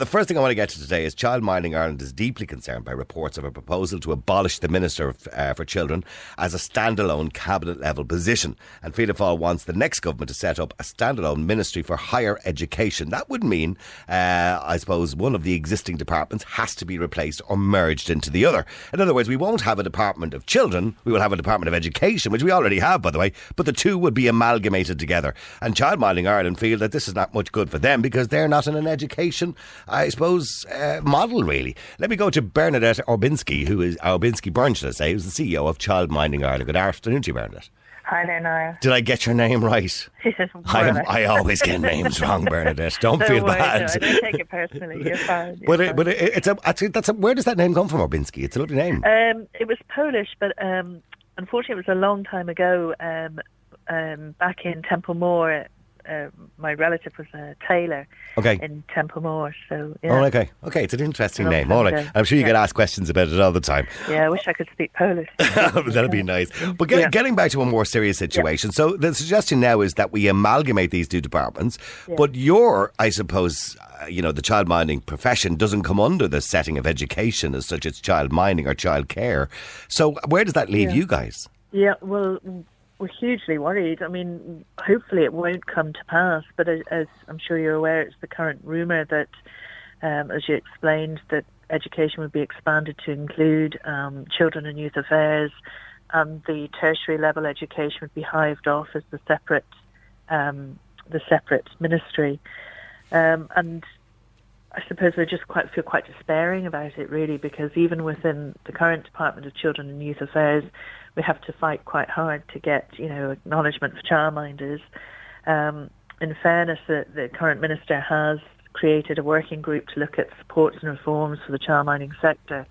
The first thing I want to get to today is Childminding Ireland is deeply concerned by reports of a proposal to abolish the Minister for Children as a standalone cabinet-level position. And Fianna Fáil wants the next government to set up a standalone ministry for higher education. That would mean, I suppose, one of the existing departments has to be replaced or merged into the other. In other words, we won't have a department of children, we will have a department of education, which we already have, by the way, but the two would be amalgamated together. And Childminding Ireland feel that this is not much good for them because they're not in an education, I suppose, model, really. Let me go to Bernadette Orbinski, who's the CEO of Childminding Ireland. Good afternoon to you, Bernadette. Hi there, Niall. Did I get your name right? I always get names wrong, Bernadette. Don't feel bad. No, I don't take it personally. You're fine. Where does that name come from, Orbinski? It's a lovely name. It was Polish, but unfortunately it was a long time ago, back in Templemore. My relative was a tailor in Templemore, so yeah. Oh, okay, it's an interesting name. All right, I'm sure you get asked questions about it all the time. Yeah, I wish I could speak Polish. That'd be nice. But getting back to a more serious situation, so the suggestion now is that we amalgamate these two departments, but I suppose, the childminding profession doesn't come under the setting of education as such. It's childminding or childcare. So where does that leave you guys? Yeah, well, we're hugely worried. I mean, hopefully it won't come to pass, but as I'm sure you're aware, it's the current rumour that, as you explained, that education would be expanded to include children and youth affairs, and the tertiary level education would be hived off as the separate ministry. And I suppose we just feel quite despairing about it, really, because even within the current Department of Children and Youth Affairs, we have to fight quite hard to get, acknowledgement for childminders. In fairness, the current minister has created a working group to look at supports and reforms for the childminding sector.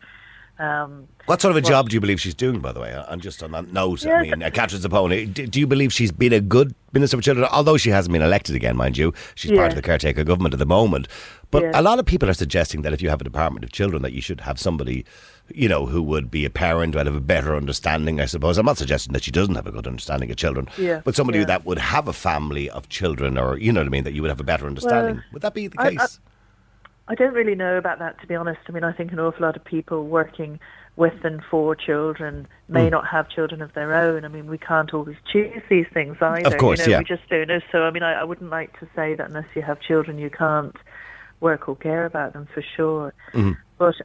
What sort of a job do you believe she's doing, by the way? I'm just on that note. Yeah, I mean, Katherine Zappone, do you believe she's been a good Minister for Children? Although she hasn't been elected again, mind you. She's part of the caretaker government at the moment. But a lot of people are suggesting that if you have a Department of Children, that you should have somebody, who would be a parent and have a better understanding, I suppose. I'm not suggesting that she doesn't have a good understanding of children, but somebody that would have a family of children, or, that you would have a better understanding. Would that be the case? I don't really know about that, to be honest. I mean, I think an awful lot of people working with and for children may not have children of their own. I mean, we can't always choose these things either. Of course, we just don't know. So, I mean, I wouldn't like to say that unless you have children, you can't work or care about them, for sure. Mm-hmm.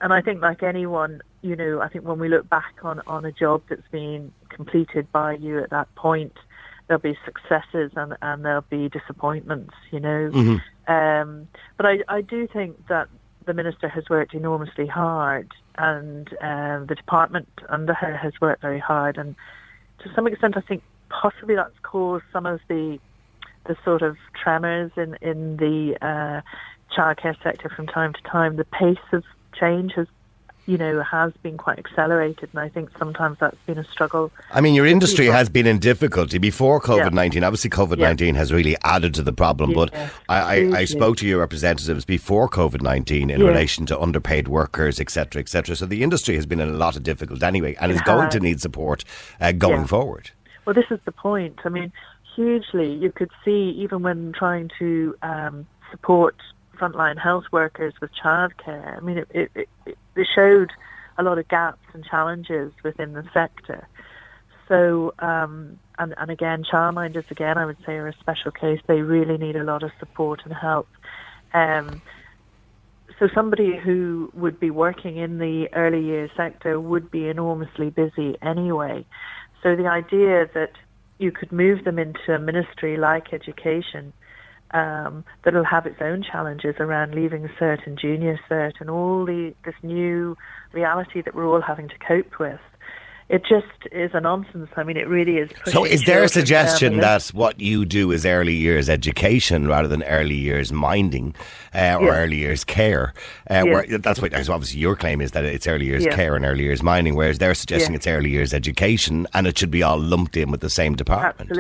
And I think, like anyone, I think when we look back on a job that's been completed by you at that point, there'll be successes and there'll be disappointments, Mm-hmm. But I do think that the Minister has worked enormously hard, and the department under her has worked very hard. And to some extent, I think possibly that's caused some of the sort of tremors in the childcare sector from time to time. The pace of change has been quite accelerated, and I think sometimes that's been a struggle. I mean, your industry has been in difficulty before COVID-19. Yeah. Obviously, COVID-19 has really added to the problem, but I spoke to your representatives before COVID-19 in relation to underpaid workers, etc., etc. So the industry has been in a lot of difficulty anyway, and is going to need support going forward. Well, this is the point. I mean, hugely, you could see, even when trying to support frontline health workers with childcare, I mean, it showed a lot of gaps and challenges within the sector. So, and again, childminders, I would say, are a special case. They really need a lot of support and help. So somebody who would be working in the early years sector would be enormously busy anyway. So the idea that you could move them into a ministry like education, that'll have its own challenges around leaving cert and junior cert and all this new reality that we're all having to cope with. It just is a nonsense. I mean, it really is. So is there a suggestion that what you do is early years education rather than early years minding or early years care? Where that's what, obviously, your claim is that it's early years care and early years minding, whereas they're suggesting it's early years education and it should be all lumped in with the same department.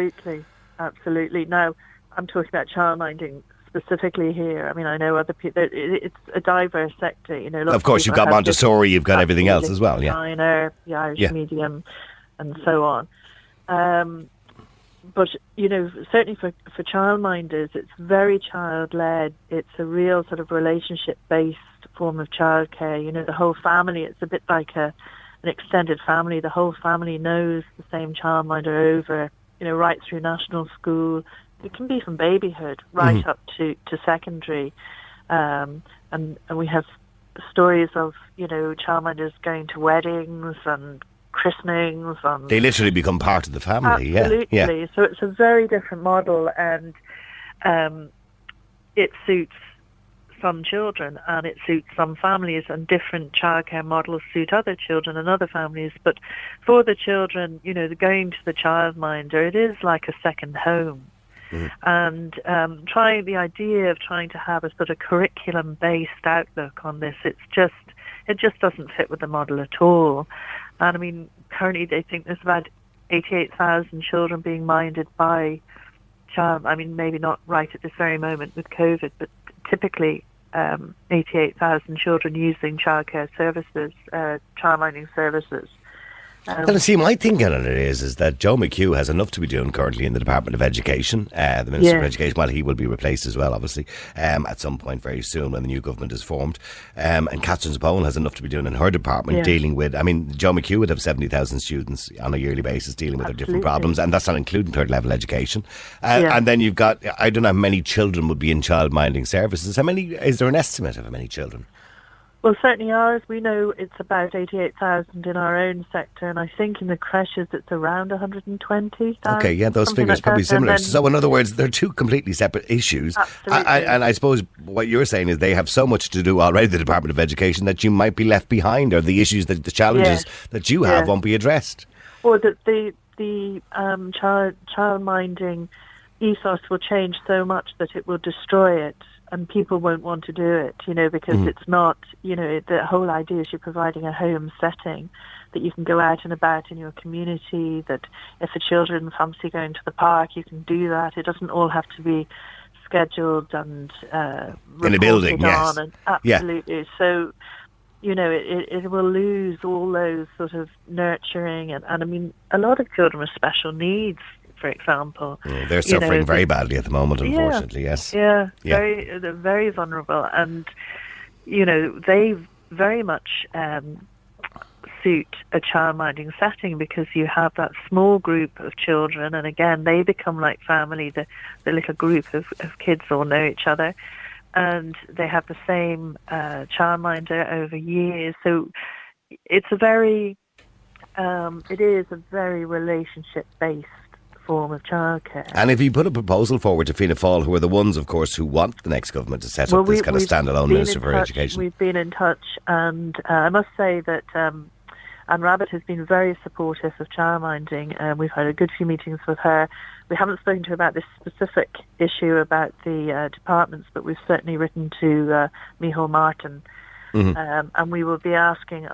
Absolutely. Now, I'm talking about childminding specifically here. I mean, I know other people, it's a diverse sector, you know. Of course, you've got Montessori, you've got everything else as well, yeah. Minor, the Irish medium, and so on. But, you know, certainly for childminders, it's very child-led. It's a real sort of relationship-based form of childcare. You know, the whole family, it's a bit like an extended family. The whole family knows the same childminder over, you know, right through national school. It can be from babyhood right up to secondary. And we have stories of, you know, childminders going to weddings and christenings. And they literally become part of the family. Absolutely. Yeah. So it's a very different model, and it suits some children and it suits some families, and different childcare models suit other children and other families. But for the children, you know, going to the childminder, it is like a second home. And the idea of trying to have a sort of curriculum-based outlook on this, it just doesn't fit with the model at all. And I mean, currently they think there's about 88,000 children being minded by child. I mean, maybe not right at this very moment with COVID, but typically 88,000 children using childcare services, childminding services. And see, my thinking on it is that Joe McHugh has enough to be doing currently in the Department of Education, the Minister for Education. Well, he will be replaced as well, obviously, at some point very soon when the new government is formed. And Katherine Zappone has enough to be doing in her department, dealing with, I mean, Joe McHugh would have 70,000 students on a yearly basis dealing with their different problems, and that's not including third level education. And then you've got, I don't know how many children would be in childminding services. How many, is there an estimate of how many children? Well, certainly ours, we know it's about 88,000 in our own sector, and I think in the creches it's around 120,000. Okay, yeah, those figures like probably similar. So in other words, they're two completely separate issues. Absolutely. And I suppose what you're saying is they have so much to do already, the Department of Education, that you might be left behind, or the issues, that the challenges that you have won't be addressed. Or that the childminding ethos will change so much that it will destroy it. And people won't want to do it, you know, because it's not, you know, the whole idea is you're providing a home setting that you can go out and about in your community, that if the children fancy going to the park, you can do that. It doesn't all have to be scheduled and in a building, yes. And absolutely. Yeah. So, you know, it will lose all those sort of nurturing. And I mean, a lot of children with special needs, for example. Yeah, they're suffering very badly at the moment, unfortunately, yes. Yeah, they're very vulnerable, and, you know, they very much suit a childminding setting because you have that small group of children, and again, they become like family, the little group of kids all know each other, and they have the same childminder over years, so it's a very, it is a very relationship-based form of childcare. And if you put a proposal forward to Fianna Fáil, who are the ones, of course, who want the next government to set up this kind of standalone Minister for Education. We've been in touch, and I must say that Anne Rabbit has been very supportive of childminding. We've had a good few meetings with her. We haven't spoken to her about this specific issue about the departments, but we've certainly written to Micheál Martin, and we will be asking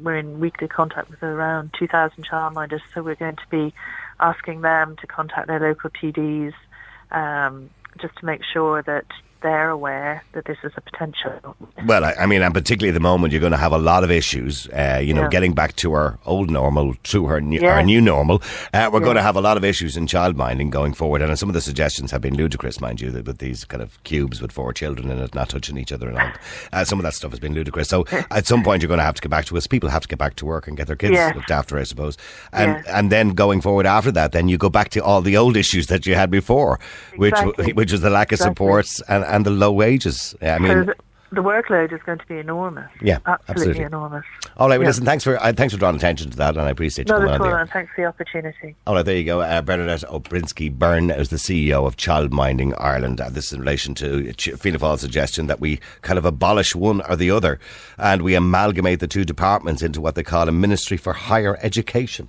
we're in weekly contact with around 2,000 childminders, so we're going to be asking them to contact their local TDs just to make sure that they're aware that this is a potential. Well, I mean, and particularly at the moment, you're going to have a lot of issues, you know, getting back to our old normal, to our new normal. We're going to have a lot of issues in childminding going forward. And some of the suggestions have been ludicrous, mind you, with these kind of cubes with four children in it, not touching each other. And all. Some of that stuff has been ludicrous. So at some point, you're going to have to get back to us. People have to get back to work and get their kids looked after, I suppose. And then going forward after that, then you go back to all the old issues that you had before, which was the lack of supports and the low wages. I mean, so the workload is going to be enormous. Yeah, absolutely enormous. All right, well, listen, thanks for drawing attention to that, and I appreciate you coming on here. And thanks for the opportunity. All right, there you go. Bernadette Orbinski Byrne is the CEO of Childminding Ireland. This is in relation to Fianna Fáil's suggestion that we kind of abolish one or the other, and we amalgamate the two departments into what they call a Ministry for Higher Education.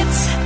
hits.